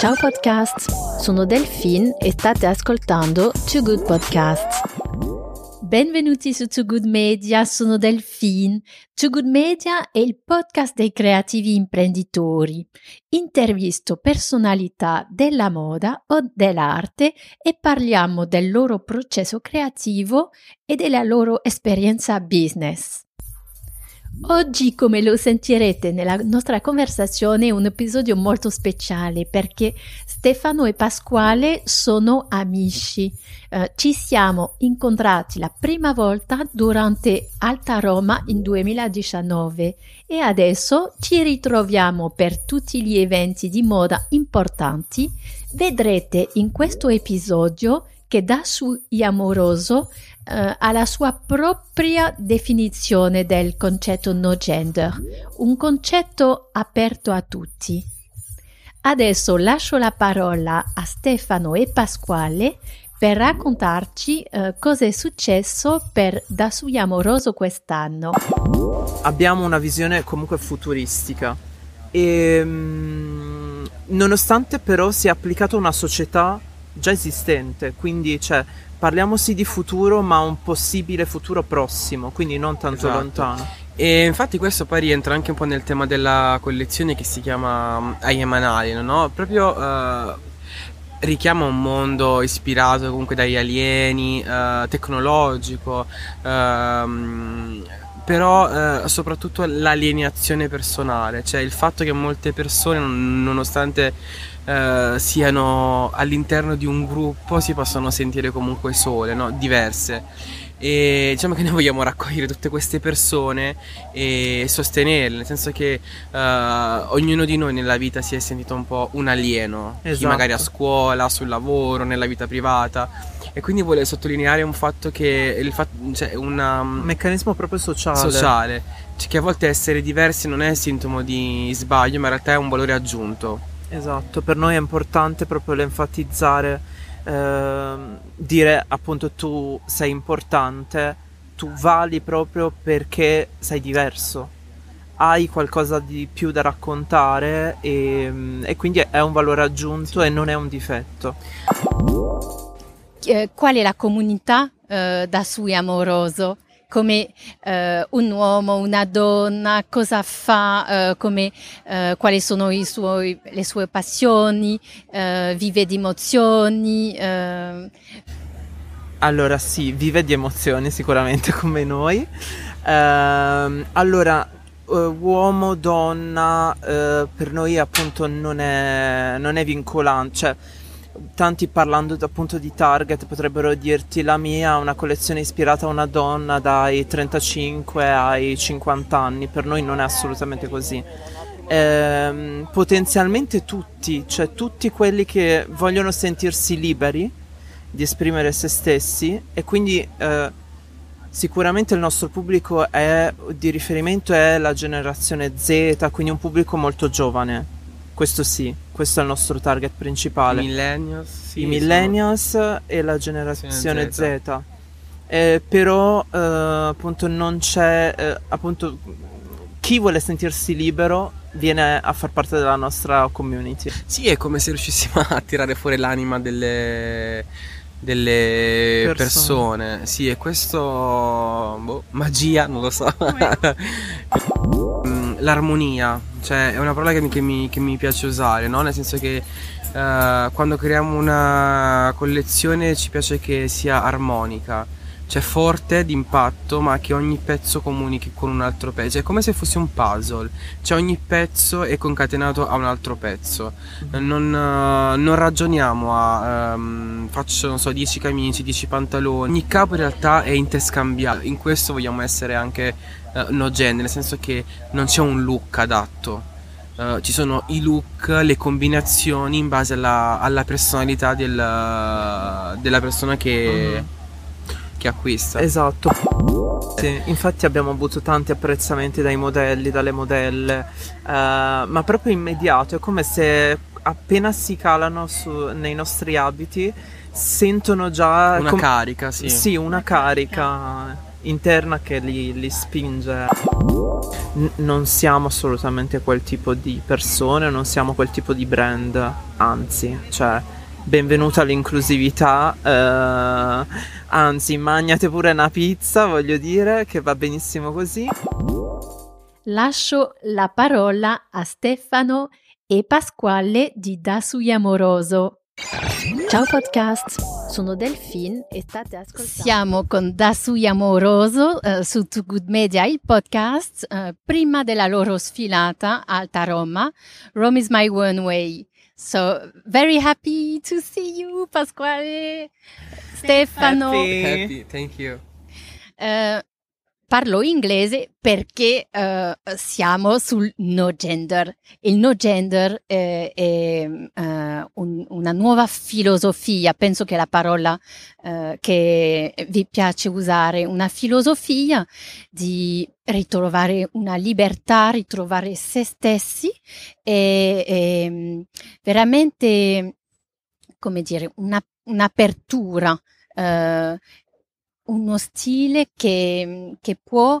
Ciao podcast, sono Delphine e state ascoltando Too Good Podcast. Benvenuti su Too Good Media, sono Delphine. Too Good Media è il podcast dei creativi imprenditori. Intervisto personalità della moda o dell'arte e parliamo del loro processo creativo e della loro esperienza business. Oggi, come lo sentirete nella nostra conversazione, è un episodio molto speciale perché Stefano e Pasquale sono amici. Ci siamo incontrati la prima volta durante Altaroma in 2019 e adesso ci ritroviamo per tutti gli eventi di moda importanti. Vedrete in questo episodio che Dasuiamoroso ha la sua propria definizione del concetto no gender, un concetto aperto a tutti. Adesso lascio la parola a Stefano e Pasquale per raccontarci cosa è successo per Dasuiamoroso quest'anno. Abbiamo una visione comunque futuristica e nonostante però sia applicata una società già esistente, quindi parliamo sì di futuro, ma un possibile futuro prossimo, quindi non tanto lontano. E infatti questo poi rientra anche un po' nel tema della collezione che si chiama I am an alien, no? Proprio richiama un mondo ispirato comunque dagli alieni, tecnologico, però soprattutto l'alienazione personale, cioè il fatto che molte persone, nonostante siano all'interno di un gruppo, si possono sentire comunque sole, no? Diverse, e diciamo che noi vogliamo raccogliere tutte queste persone e sostenerle, nel senso che ognuno di noi nella vita si è sentito un po' un alieno. Esatto. Chi magari a scuola, sul lavoro, nella vita privata, e quindi vuole sottolineare un fatto che un meccanismo proprio sociale, cioè che a volte essere diversi non è sintomo di sbaglio, ma in realtà è un valore aggiunto. Esatto, per noi è importante proprio l'enfatizzare, dire appunto tu sei importante, tu vali proprio perché sei diverso, hai qualcosa di più da raccontare e quindi è un valore aggiunto, sì. E non è un difetto. Qual è la comunità Dasuiamoroso? Come un uomo, una donna, cosa fa, quali sono le sue passioni, vive di emozioni? Allora sì, vive di emozioni sicuramente come noi. Allora, uomo, donna, per noi appunto non è vincolante, tanti parlando appunto di target potrebbero dirti la mia è una collezione ispirata a una donna dai 35 ai 50 anni, per noi non è assolutamente così. Potenzialmente tutti, tutti quelli che vogliono sentirsi liberi di esprimere se stessi, e quindi sicuramente il nostro pubblico di riferimento è la generazione Z, quindi un pubblico molto giovane. Questo sì, questo è il nostro target principale. I millennials e la generazione Z. Però appunto non c'è appunto chi vuole sentirsi libero viene a far parte della nostra community. Sì, è come se riuscissimo a tirare fuori l'anima delle persone. Sì, e questo magia, non lo so. L'armonia, è una parola che mi piace usare, no? Nel senso che quando creiamo una collezione ci piace che sia armonica, forte d'impatto, ma che ogni pezzo comunichi con un altro pezzo, è come se fosse un puzzle, ogni pezzo è concatenato a un altro pezzo. Non ragioniamo a faccio 10 camici, 10 pantaloni, ogni capo in realtà è interscambiato. In questo vogliamo essere anche no gender, nel senso che non c'è un look adatto, ci sono i look, le combinazioni in base alla personalità della persona che acquista. Esatto, sì, infatti abbiamo avuto tanti apprezzamenti dai modelli, dalle modelle, ma proprio immediato, è come se appena si calano nei nostri abiti sentono già una carica, sì, una carica interna che li spinge. Non siamo assolutamente quel tipo di persone, non siamo quel tipo di brand, anzi, cioè benvenuta all'inclusività, anzi magnate pure una pizza, voglio dire, che va benissimo così. Lascio la parola a Stefano e Pasquale di Dasuiamoroso. Ciao podcast, sono Delphine e state ascoltando. Siamo con Dasuiamoroso su Too Good Media, il podcast prima della loro sfilata Altaroma. Rome is my one way. So very happy to see you, Pasquale, Stefano. Happy, thank you. Parlo inglese perché siamo sul no gender. Il no gender è una nuova filosofia, penso che è la parola che vi piace usare, una filosofia di ritrovare una libertà, ritrovare se stessi e veramente, come dire, un'apertura, uno stile che può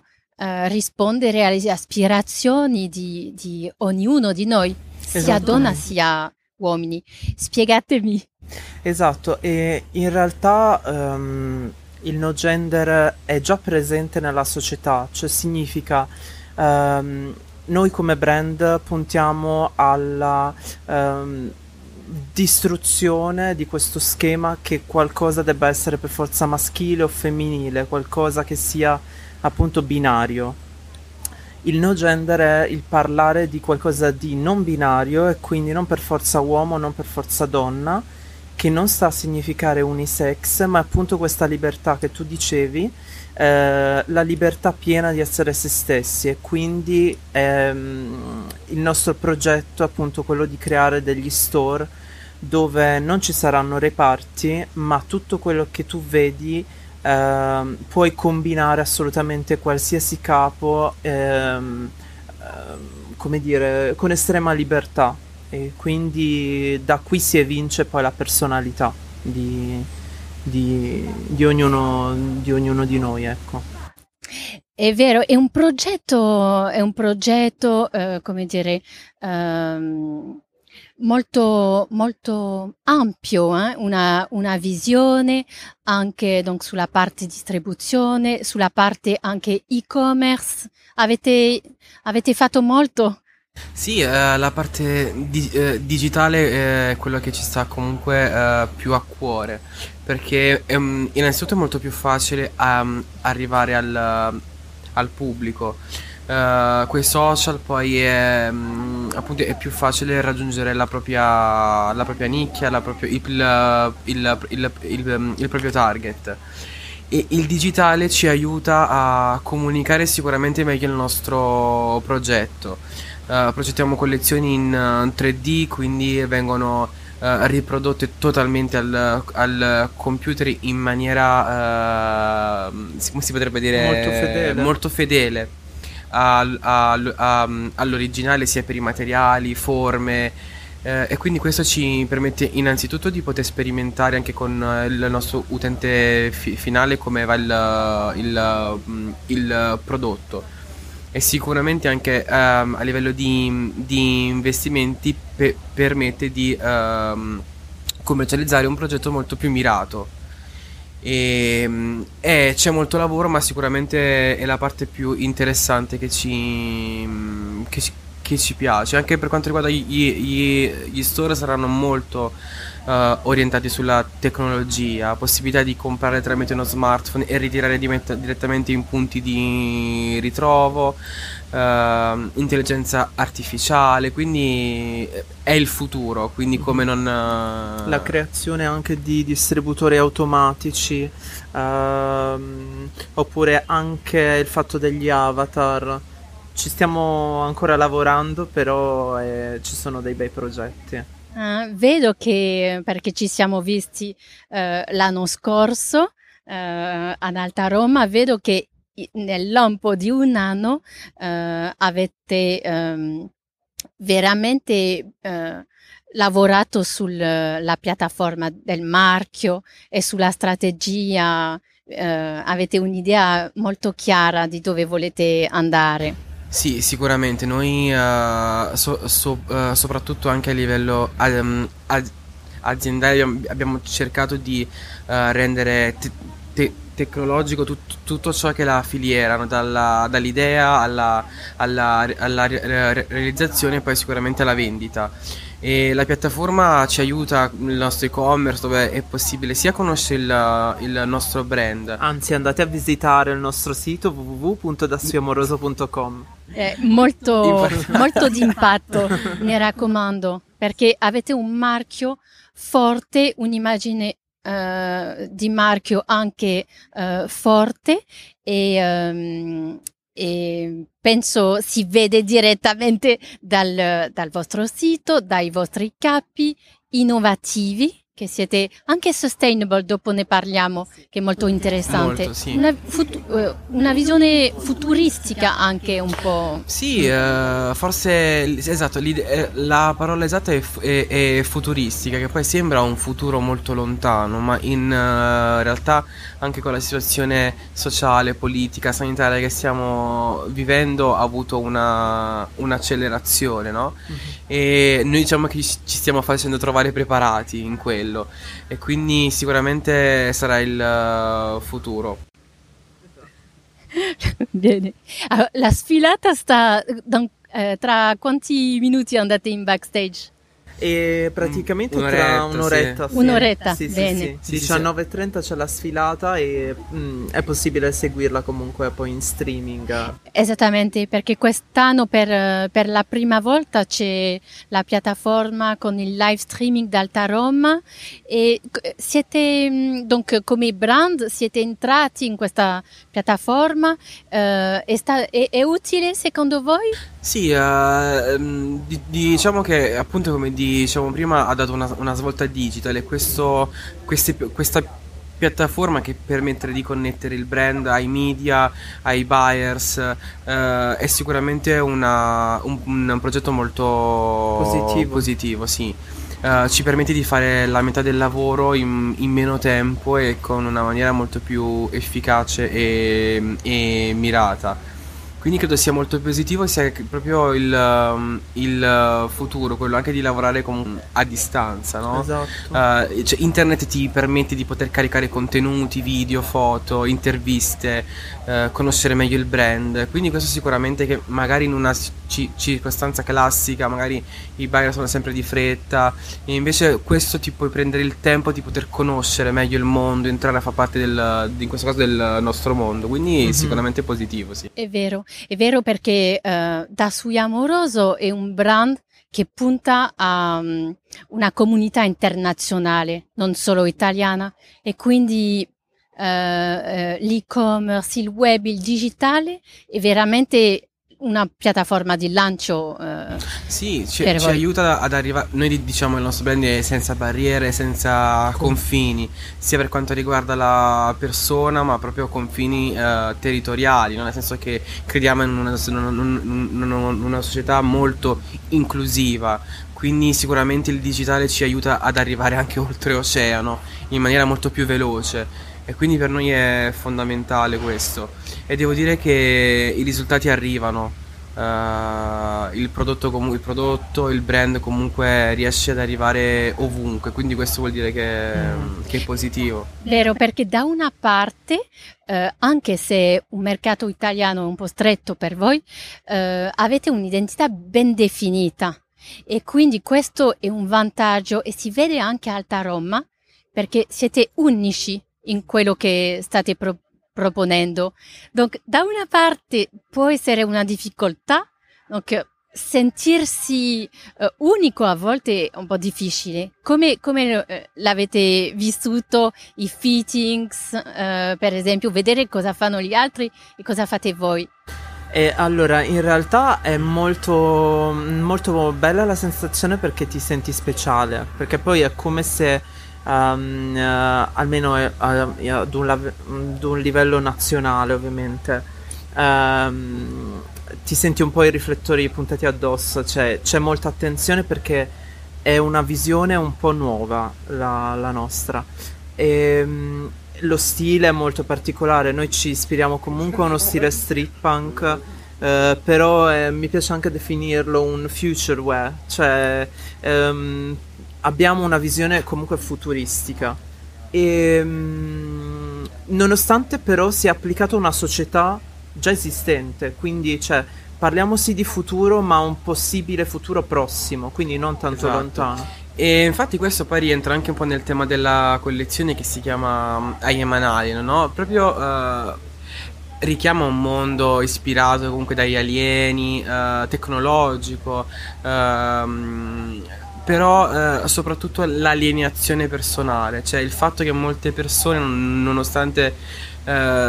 rispondere alle aspirazioni di ognuno di noi, sia donna sia uomini. Spiegatemi. Esatto, e in realtà il no gender è già presente nella società, cioè significa noi come brand puntiamo alla distruzione di questo schema che qualcosa debba essere per forza maschile o femminile, qualcosa che sia appunto binario. Il no gender è il parlare di qualcosa di non binario e quindi non per forza uomo, non per forza donna, che non sta a significare unisex, ma appunto questa libertà che tu dicevi, la libertà piena di essere se stessi, e quindi il nostro progetto è appunto quello di creare degli store dove non ci saranno reparti, ma tutto quello che tu vedi puoi combinare assolutamente qualsiasi capo, come dire, con estrema libertà, e quindi da qui si evince poi la personalità di ognuno di noi, ecco. È vero, è un progetto come dire, molto molto ampio, una visione anche donc, sulla parte distribuzione, sulla parte anche e-commerce. Avete fatto molto. Sì, la parte digitale è quella che ci sta comunque più a cuore, perché innanzitutto è molto più facile arrivare al pubblico. Coi social poi appunto è più facile raggiungere la propria nicchia, il proprio target. E il digitale ci aiuta a comunicare sicuramente meglio il nostro progetto. Progettiamo collezioni in 3D, quindi vengono riprodotte totalmente al computer in maniera si potrebbe dire molto fedele all'originale, sia per i materiali, forme, e quindi questo ci permette innanzitutto di poter sperimentare anche con il nostro utente finale come va il prodotto. E sicuramente anche a livello di investimenti permette di commercializzare un progetto molto più mirato. E c'è molto lavoro, ma sicuramente è la parte più interessante che ci piace. Anche per quanto riguarda gli store, saranno molto orientati sulla tecnologia, possibilità di comprare tramite uno smartphone e ritirare direttamente in punti di ritrovo, intelligenza artificiale, quindi è il futuro, quindi come non... La creazione anche di distributori automatici, oppure anche il fatto degli avatar. Ci stiamo ancora lavorando, però ci sono dei bei progetti. Vedo che, perché ci siamo visti l'anno scorso ad Altaroma, vedo che nell'ampo di un anno avete veramente lavorato sulla piattaforma del marchio e sulla strategia avete un'idea molto chiara di dove volete andare. Sì, sicuramente noi soprattutto anche a livello aziendale abbiamo cercato di rendere tecnologico tutto ciò che è la filiera, no? Dall'idea alla realizzazione e poi sicuramente alla vendita. E la piattaforma ci aiuta nel nostro e-commerce, dove è possibile sia conoscere il nostro brand. Anzi, andate a visitare il nostro sito www.dasuiamoroso.com. Molto, molto di impatto, mi raccomando, perché avete un marchio forte, un'immagine di marchio anche forte e penso si vede direttamente dal vostro sito, dai vostri capi innovativi, che siete anche sustainable, dopo ne parliamo, che è molto interessante. Molto, sì. Una visione futuristica anche un po'. Sì, forse, esatto, la parola esatta è futuristica, che poi sembra un futuro molto lontano, ma in realtà anche con la situazione sociale, politica, sanitaria che stiamo vivendo ha avuto un'accelerazione, no? Mm-hmm. E noi diciamo che ci stiamo facendo trovare preparati in quello. E quindi sicuramente sarà il futuro. Bene. Allora, la sfilata sta tra quanti minuti andate in backstage? E praticamente tra un'oretta. Sì. Un'oretta, sì, bene. Sì, sì. 19:30 c'è la sfilata e è possibile seguirla comunque poi in streaming. Esattamente, perché quest'anno per la prima volta c'è la piattaforma con il live streaming d'Altaroma e siete, donc, come brand siete entrati in questa piattaforma, è utile secondo voi? Sì, diciamo che appunto come diciamo prima ha dato una svolta digitale, questa piattaforma che permette di connettere il brand ai media, ai buyers, è sicuramente un progetto molto positivo, sì. Ci permette di fare la metà del lavoro in meno tempo e con una maniera molto più efficace e mirata. Quindi credo sia molto positivo, sia proprio il futuro, quello anche di lavorare a distanza, no? Esatto. Cioè, internet ti permette di poter caricare contenuti, video, foto, interviste, conoscere meglio il brand. Quindi questo sicuramente che magari in una circostanza classica, magari i buyer sono sempre di fretta, e invece questo ti puoi prendere il tempo di poter conoscere meglio il mondo, entrare a far parte in questo caso del nostro mondo. Quindi mm-hmm. Sicuramente positivo, sì. È vero perché Dasuiamoroso è un brand che punta a una comunità internazionale, non solo italiana, e quindi l'e-commerce, il web, il digitale è veramente una piattaforma di lancio. Sì, ci aiuta ad arrivare. Noi diciamo il nostro brand è senza barriere, senza confini, sia per quanto riguarda la persona, ma proprio confini territoriali, no? Nel senso che crediamo in una società molto inclusiva, quindi sicuramente il digitale ci aiuta ad arrivare anche oltreoceano in maniera molto più veloce. E quindi per noi è fondamentale questo. E devo dire che i risultati arrivano, il prodotto, il brand comunque riesce ad arrivare ovunque, quindi questo vuol dire che è positivo. Vero, perché da una parte, anche se un mercato italiano è un po' stretto per voi, avete un'identità ben definita e quindi questo è un vantaggio e si vede anche a Altaroma perché siete unici in quello che state proponendo. Donc, da una parte può essere una difficoltà, donc, sentirsi unico a volte è un po' difficile. Come l'avete vissuto i fittings, per esempio, vedere cosa fanno gli altri e cosa fate voi? Allora, in realtà è molto, molto bella la sensazione perché ti senti speciale, perché poi è come se almeno ad un livello nazionale ovviamente ti senti un po' i riflettori puntati addosso, cioè c'è molta attenzione perché è una visione un po' nuova la nostra, e lo stile è molto particolare, noi ci ispiriamo comunque a uno stile street punk, però mi piace anche definirlo un future wear, cioè abbiamo una visione comunque futuristica e nonostante però sia applicata a una società già esistente, quindi cioè parliamo sì di futuro ma un possibile futuro prossimo, quindi non tanto lontano. E infatti questo poi rientra anche un po' nel tema della collezione che si chiama I am an alien, no? Proprio richiama un mondo ispirato comunque dagli alieni, tecnologico, però soprattutto l'alienazione personale, cioè il fatto che molte persone nonostante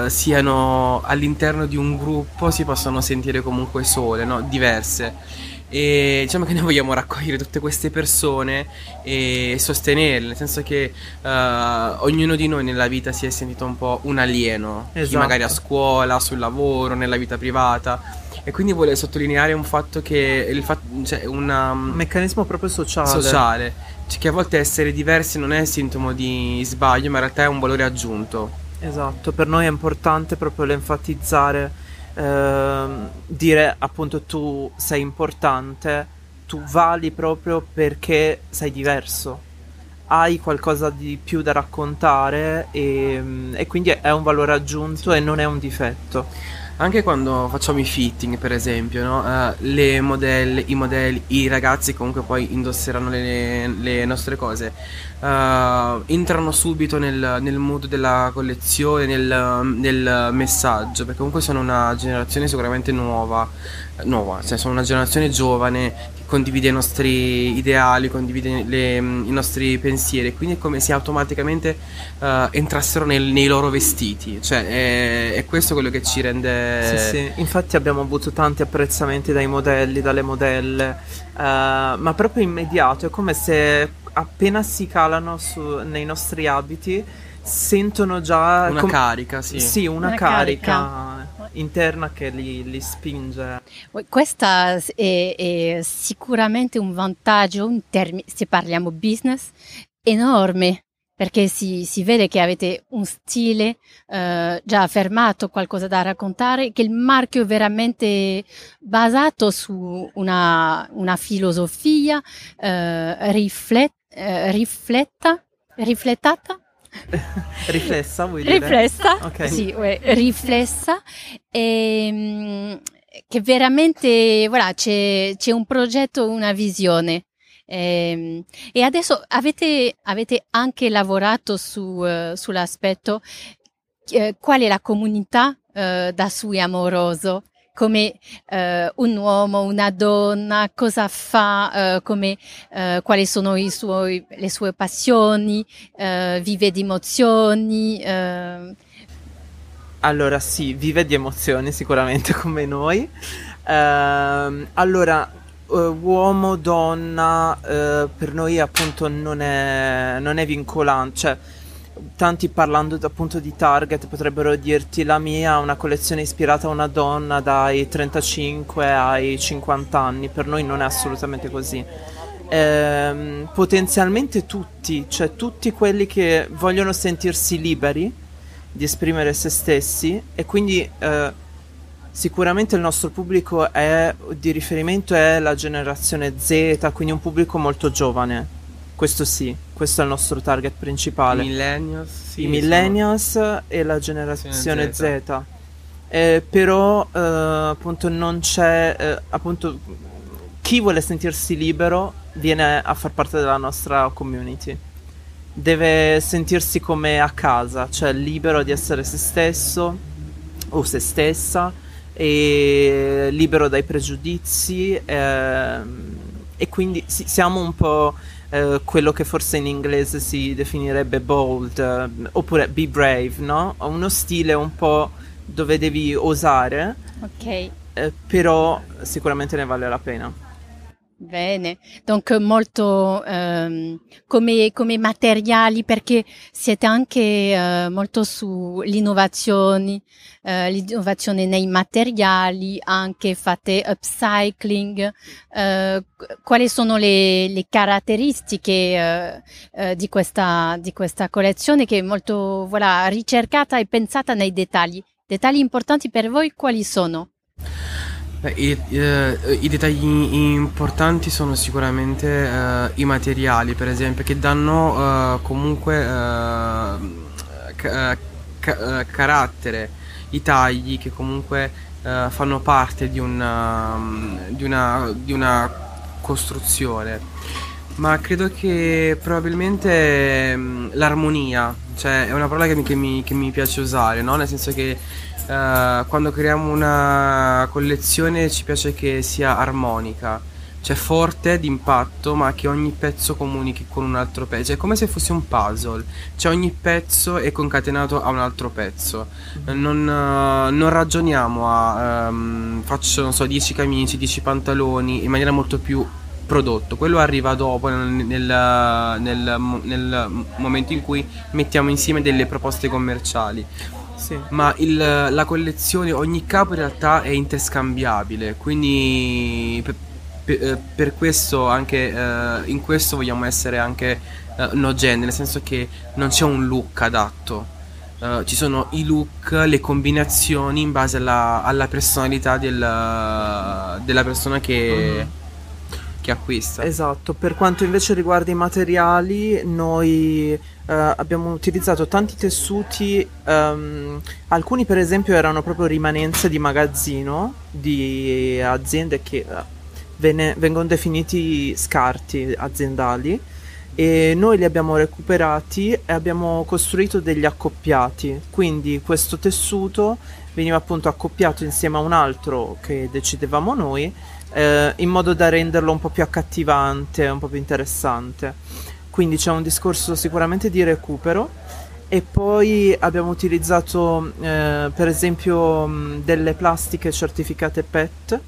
siano all'interno di un gruppo si possono sentire comunque sole, no? Diverse. E diciamo che noi vogliamo raccogliere tutte queste persone e sostenerle, nel senso che ognuno di noi nella vita si è sentito un po' un alieno, esatto. Chi magari a scuola, sul lavoro, nella vita privata, e quindi vuole sottolineare un fatto che cioè un meccanismo proprio sociale, cioè che a volte essere diversi non è sintomo di sbaglio, ma in realtà è un valore aggiunto. Esatto, per noi è importante proprio l'enfatizzare, dire appunto tu sei importante, tu vali proprio perché sei diverso, hai qualcosa di più da raccontare e quindi è un valore aggiunto, sì. E non è un difetto. Anche quando facciamo i fitting, per esempio, no? I modelli, i ragazzi comunque poi indosseranno le nostre cose, entrano subito nel mood della collezione, nel messaggio, perché comunque sono una generazione sicuramente nuova, cioè sono una generazione giovane che condivide i nostri ideali, condivide i nostri pensieri, quindi è come se automaticamente entrassero nei loro vestiti, cioè è questo quello che ci rende. Sì, infatti abbiamo avuto tanti apprezzamenti dai modelli, dalle modelle, ma proprio immediato, è come se appena si calano nei nostri abiti sentono già una carica, sì. Sì, una carica interna che li spinge. Questa è sicuramente un vantaggio, se parliamo business, enorme. Perché si vede che avete un stile già affermato, qualcosa da raccontare, che il marchio è veramente basato su una filosofia riflessa, che veramente voilà, c'è un progetto, una visione. E adesso avete anche lavorato sull'aspetto qual è la comunità Dasuiamoroso, come un uomo, una donna, cosa fa, quali sono le sue passioni, vive di emozioni. Allora sì, vive di emozioni sicuramente come noi. Allora uomo, donna, per noi appunto non è vincolante, cioè tanti parlando appunto di target potrebbero dirti la mia è una collezione ispirata a una donna dai 35 ai 50 anni, per noi non è assolutamente così. Potenzialmente tutti, cioè tutti quelli che vogliono sentirsi liberi di esprimere se stessi, e quindi sicuramente il nostro pubblico di riferimento è la generazione Z, quindi un pubblico molto giovane, questo sì, questo è il nostro target principale. I millennials e la generazione Z. Però appunto non c'è, appunto chi vuole sentirsi libero viene a far parte della nostra community, deve sentirsi come a casa, cioè libero di essere se stesso o se stessa, e libero dai pregiudizi, e quindi siamo un po' quello che forse in inglese si definirebbe bold, oppure be brave, no? Uno stile un po' dove devi osare, okay. Però sicuramente ne vale la pena. Bene, dunque molto come materiali, perché siete anche molto sull'innovazione, l'innovazione nei materiali, anche fate upcycling. Quali sono le caratteristiche di questa collezione che è molto ricercata e pensata nei dettagli? Dettagli importanti per voi quali sono? I dettagli importanti sono sicuramente i materiali, per esempio, che danno comunque carattere, i tagli che comunque fanno parte di una costruzione. Ma credo che probabilmente l'armonia, cioè, è una parola che mi piace usare, no? Nel senso che quando creiamo una collezione ci piace che sia armonica, cioè forte d'impatto, ma che ogni pezzo comunichi con un altro pezzo. È come se fosse un puzzle, cioè ogni pezzo è concatenato a un altro pezzo. Non ragioniamo a faccio, non so, 10 camici, 10 pantaloni in maniera molto più prodotto, quello arriva dopo nel momento in cui mettiamo insieme delle proposte commerciali. Sì. Ma la collezione, ogni capo in realtà è interscambiabile, quindi per questo anche in questo vogliamo essere anche no gender, nel senso che non c'è un look adatto, ci sono i look, le combinazioni in base alla personalità della persona che acquista. Esatto. Per quanto invece riguarda i materiali, noi abbiamo utilizzato tanti tessuti, alcuni per esempio erano proprio rimanenze di magazzino, di aziende che vengono definiti scarti aziendali, e noi li abbiamo recuperati e abbiamo costruito degli accoppiati, quindi questo tessuto veniva appunto accoppiato insieme a un altro che decidevamo noi, in modo da renderlo un po' più accattivante, un po' più interessante. Quindi c'è un discorso sicuramente di recupero. E poi abbiamo utilizzato per esempio delle plastiche certificate PET,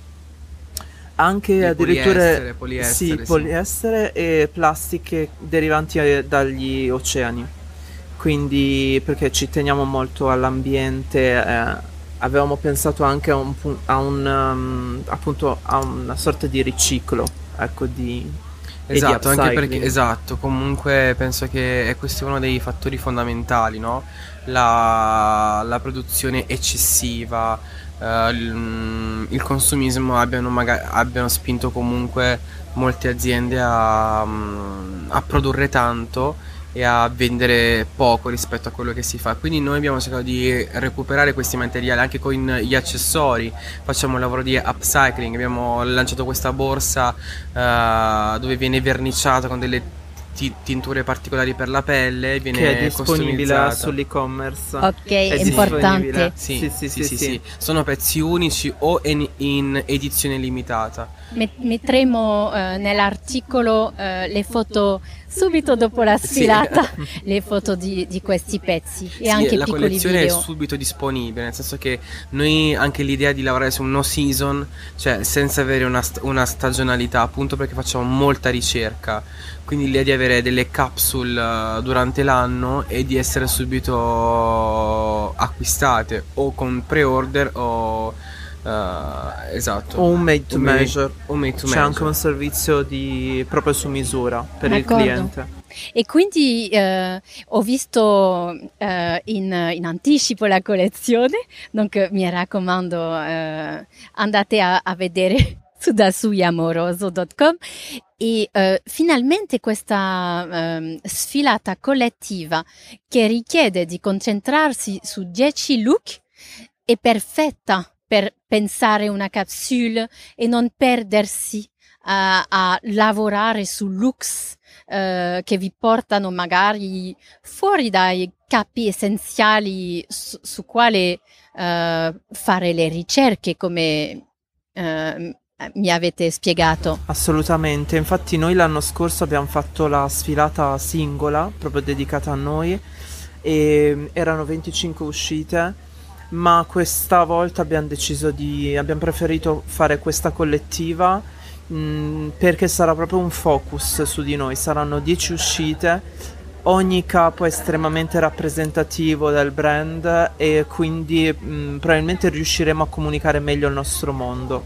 anche addirittura poliestere e plastiche derivanti dagli oceani, quindi perché ci teniamo molto all'ambiente. Avevamo pensato anche a una sorta di riciclo, ecco, esatto, anche perché, esatto, comunque penso che questo è uno dei fattori fondamentali, no? La produzione eccessiva, il consumismo abbiano spinto comunque molte aziende a produrre tanto e a vendere poco rispetto a quello che si fa. Quindi noi abbiamo cercato di recuperare questi materiali anche con gli accessori. Facciamo un lavoro di upcycling, abbiamo lanciato questa borsa dove viene verniciata con delle tinture particolari per la pelle, viene che è disponibile sull'e-commerce. Ok, è importante. Sì. Sono pezzi unici o in edizione limitata. Metteremo nell'articolo le foto subito dopo la sfilata, sì. Le foto di questi pezzi e sì, anche la collezione video. È subito disponibile, nel senso che noi anche l'idea di lavorare su un no season, cioè senza avere una stagionalità, appunto perché facciamo molta ricerca, quindi l'idea di avere delle capsule durante l'anno e di essere subito acquistate o con pre-order o esatto, o un made to measure. C'è anche un servizio proprio su misura per il cliente. E quindi ho visto in anticipo la collezione, dunque mi raccomando, andate a vedere su dasuiamoroso.com e finalmente questa sfilata collettiva che richiede di concentrarsi su 10 look è perfetta per pensare una capsule e non perdersi a lavorare su looks che vi portano magari fuori dai capi essenziali su quale fare le ricerche, come mi avete spiegato. Assolutamente, infatti noi l'anno scorso abbiamo fatto la sfilata singola, proprio dedicata a noi, e erano 25 uscite. Ma questa volta abbiamo preferito fare questa collettiva perché sarà proprio un focus su di noi. Saranno 10 uscite, ogni capo è estremamente rappresentativo del brand e quindi probabilmente riusciremo a comunicare meglio il nostro mondo.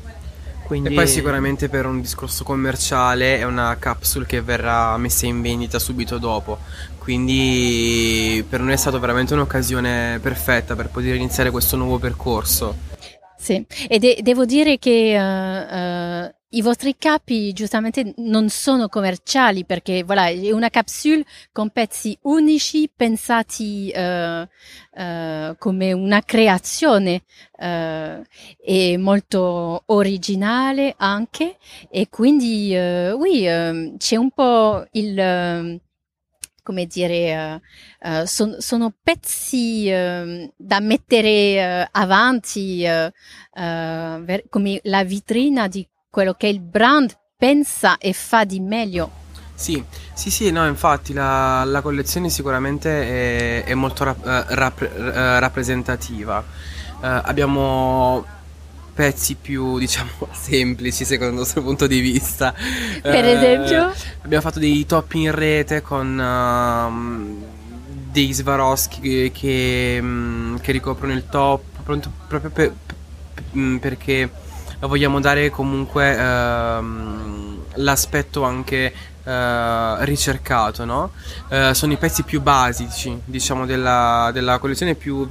Quindi... E poi sicuramente per un discorso commerciale è una capsule che verrà messa in vendita subito dopo, quindi per noi è stata veramente un'occasione perfetta per poter iniziare questo nuovo percorso. Sì, e devo dire che i vostri capi giustamente non sono commerciali, perché voilà, è una capsule con pezzi unici pensati come una creazione e molto originale anche, e quindi c'è un po' il... come dire, sono pezzi da mettere avanti come la vetrina di quello che il brand pensa e fa di meglio. Sì, no, infatti la collezione sicuramente è molto rappresentativa. Abbiamo pezzi più, diciamo, semplici secondo il nostro punto di vista. Per esempio? Abbiamo fatto dei top in rete con dei Swarovski che ricoprono il top, proprio perché vogliamo dare comunque l'aspetto anche ricercato, no? Sono i pezzi più basici, diciamo, della collezione, più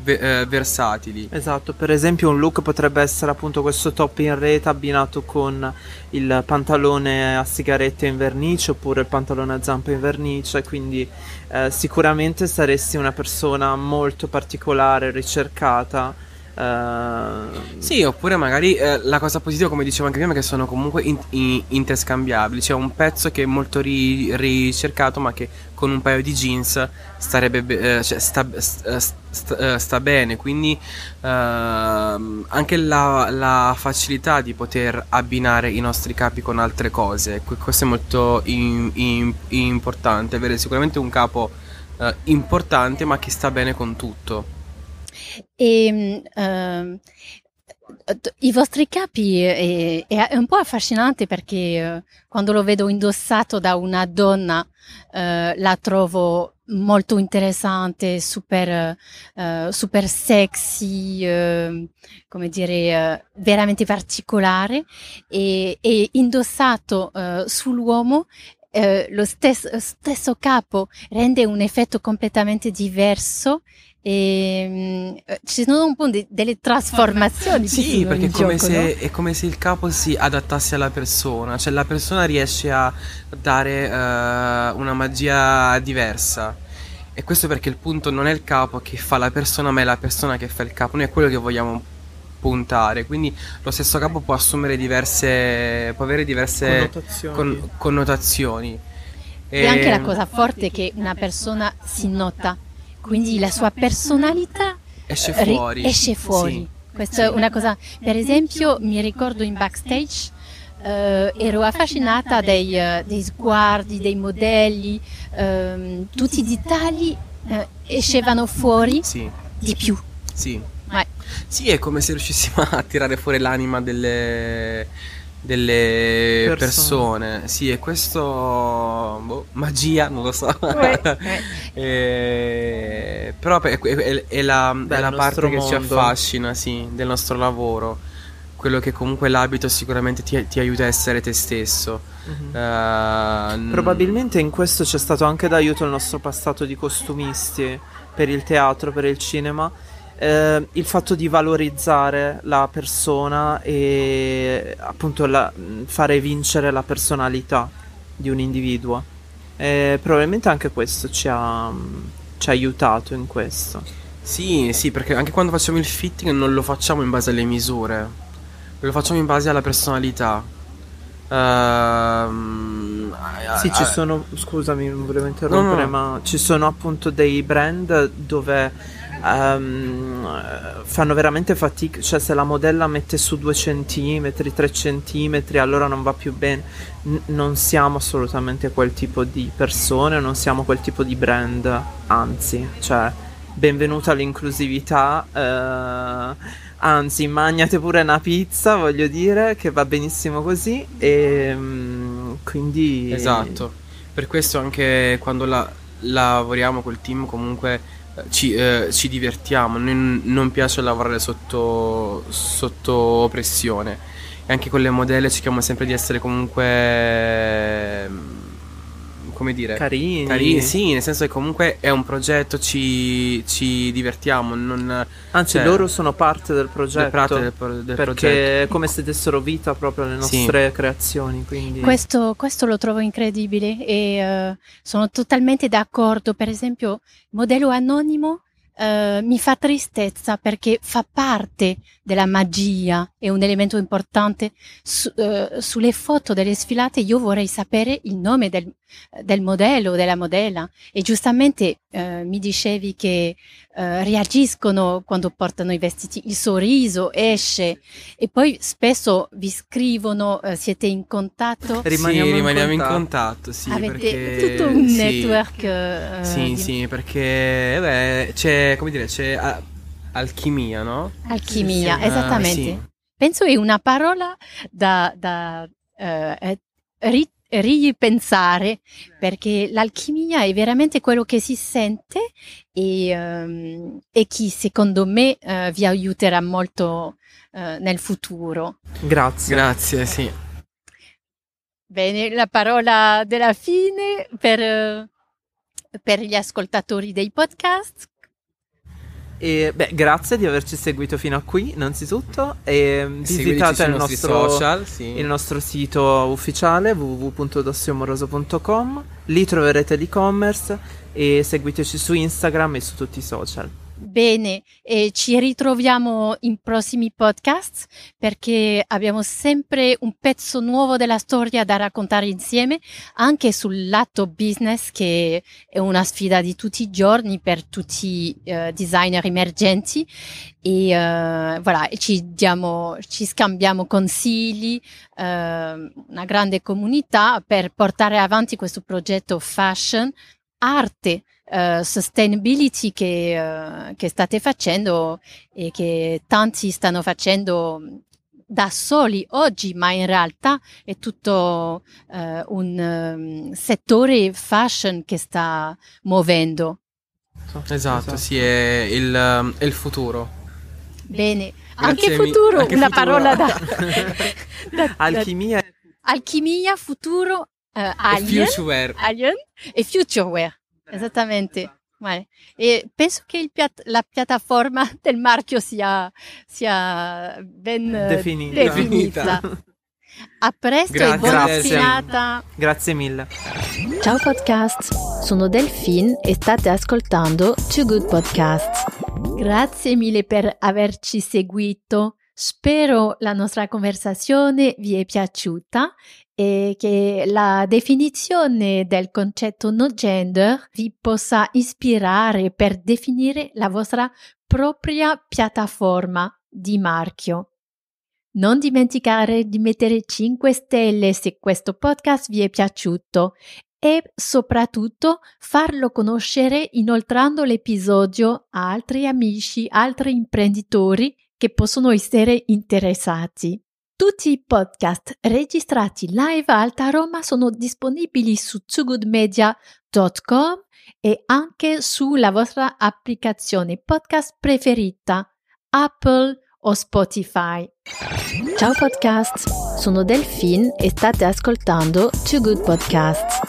versatili. Esatto, per esempio un look potrebbe essere appunto questo top in rete abbinato con il pantalone a sigarette in vernice oppure il pantalone a zampa in vernice, quindi sicuramente saresti una persona molto particolare, ricercata. Sì, oppure magari la cosa positiva, come dicevo anche prima, è che sono comunque interscambiabili. C'è un pezzo che è molto ricercato, ma che con un paio di jeans starebbe sta bene. Quindi anche la facilità di poter abbinare i nostri capi con altre cose, questo è molto importante. Avere sicuramente un capo importante, ma che sta bene con tutto. E i vostri capi è un po' affascinante, perché quando lo vedo indossato da una donna la trovo molto interessante, super sexy, come dire, veramente particolare, e indossato sull'uomo lo stesso capo rende un effetto completamente diverso. E ci sono un po' delle trasformazioni. Sì, perché è come se il capo si adattasse alla persona, cioè la persona riesce a dare una magia diversa, e questo perché il punto non è il capo che fa la persona, ma è la persona che fa il capo. Noi è quello che vogliamo puntare, quindi lo stesso capo può assumere può avere diverse connotazioni. E anche la cosa forte è che una persona si nota, quindi la sua personalità esce fuori. Sì. Questa è una cosa. Per esempio, mi ricordo in backstage ero affascinata dei sguardi, dei modelli, tutti i dettagli escevano fuori, sì, di più. Sì. Sì, è come se riuscissimo a tirare fuori l'anima delle persone. Sì, e questo magia, non lo so. Però è la parte che ci affascina, sì, del nostro lavoro, quello che comunque l'abito sicuramente ti aiuta a essere te stesso. Mm-hmm. Probabilmente in questo c'è stato anche d'aiuto il nostro passato di costumisti per il teatro, per il cinema. Il fatto di valorizzare la persona e appunto fare vincere la personalità di un individuo, probabilmente anche questo ci ha aiutato in questo. Sì, perché anche quando facciamo il fitting non lo facciamo in base alle misure, lo facciamo in base alla personalità. Sì, ci sono, scusami, non volevo interrompere, no. Ma ci sono appunto dei brand dove fanno veramente fatica, cioè se la modella mette su 2 centimetri, 3 centimetri, allora non va più bene. Non siamo assolutamente quel tipo di persone, non siamo quel tipo di brand, anzi, cioè benvenuta all'inclusività, anzi magnate pure una pizza, voglio dire, che va benissimo così, e quindi... Esatto, per questo anche quando lavoriamo col team comunque ci divertiamo, noi non piace lavorare sotto pressione, e anche con le modelle cerchiamo sempre di essere comunque... come dire, carini, sì, nel senso che comunque è un progetto, ci divertiamo, non, anzi, cioè, loro sono parte del progetto, perché progetto, come se dessero vita proprio alle nostre creazioni, quindi questo lo trovo incredibile, e sono totalmente d'accordo. Per esempio il modello anonimo mi fa tristezza perché fa parte della magia, è un elemento importante. Sulle foto delle sfilate io vorrei sapere il nome del modello o della modella, e giustamente mi dicevi che reagiscono quando portano i vestiti, il sorriso esce, e poi spesso vi scrivono, siete in contatto, rimaniamo in contatto, sì, avete perché... tutto un network perché c'è, come dire, c'è alchimia, no? Alchimia, sì. Esattamente. Sì. Penso è una parola da ripensare, perché l'alchimia è veramente quello che si sente e che secondo me vi aiuterà molto nel futuro. Grazie, sì. Bene, la parola della fine per gli ascoltatori dei podcast. Grazie di averci seguito fino a qui, innanzitutto, e visitate il nostro sito ufficiale www.dasuiamoroso.com, lì troverete l'e-commerce, e seguiteci su Instagram e su tutti i social. Bene, e ci ritroviamo in prossimi podcast, perché abbiamo sempre un pezzo nuovo della storia da raccontare insieme, anche sul lato business, che è una sfida di tutti i giorni per tutti i designer emergenti, e voilà, ci scambiamo consigli, una grande comunità per portare avanti questo progetto fashion, arte, sustainability che state facendo e che tanti stanno facendo da soli oggi, ma in realtà è tutto un settore fashion che sta muovendo. Esatto. Sì, è il futuro. Bene, Grazie, anche futuro, una parola da alchimia, futuro, alien e future wear. Esattamente. Vale. E penso che la piattaforma del marchio sia ben definita. A presto, e buona serata. Grazie mille. Ciao podcast, sono Delphine e state ascoltando Too Good Podcast. Grazie mille per averci seguito. Spero la nostra conversazione vi è piaciuta e che la definizione del concetto no gender vi possa ispirare per definire la vostra propria piattaforma di marchio. Non dimenticare di mettere 5 stelle se questo podcast vi è piaciuto, e soprattutto farlo conoscere inoltrando l'episodio a altri amici, altri imprenditori che possono essere interessati. Tutti i podcast registrati live a Altaroma sono disponibili su toogoodmedia.com e anche sulla vostra applicazione podcast preferita, Apple o Spotify. Ciao podcast, sono Delphine e state ascoltando Too Good Podcast.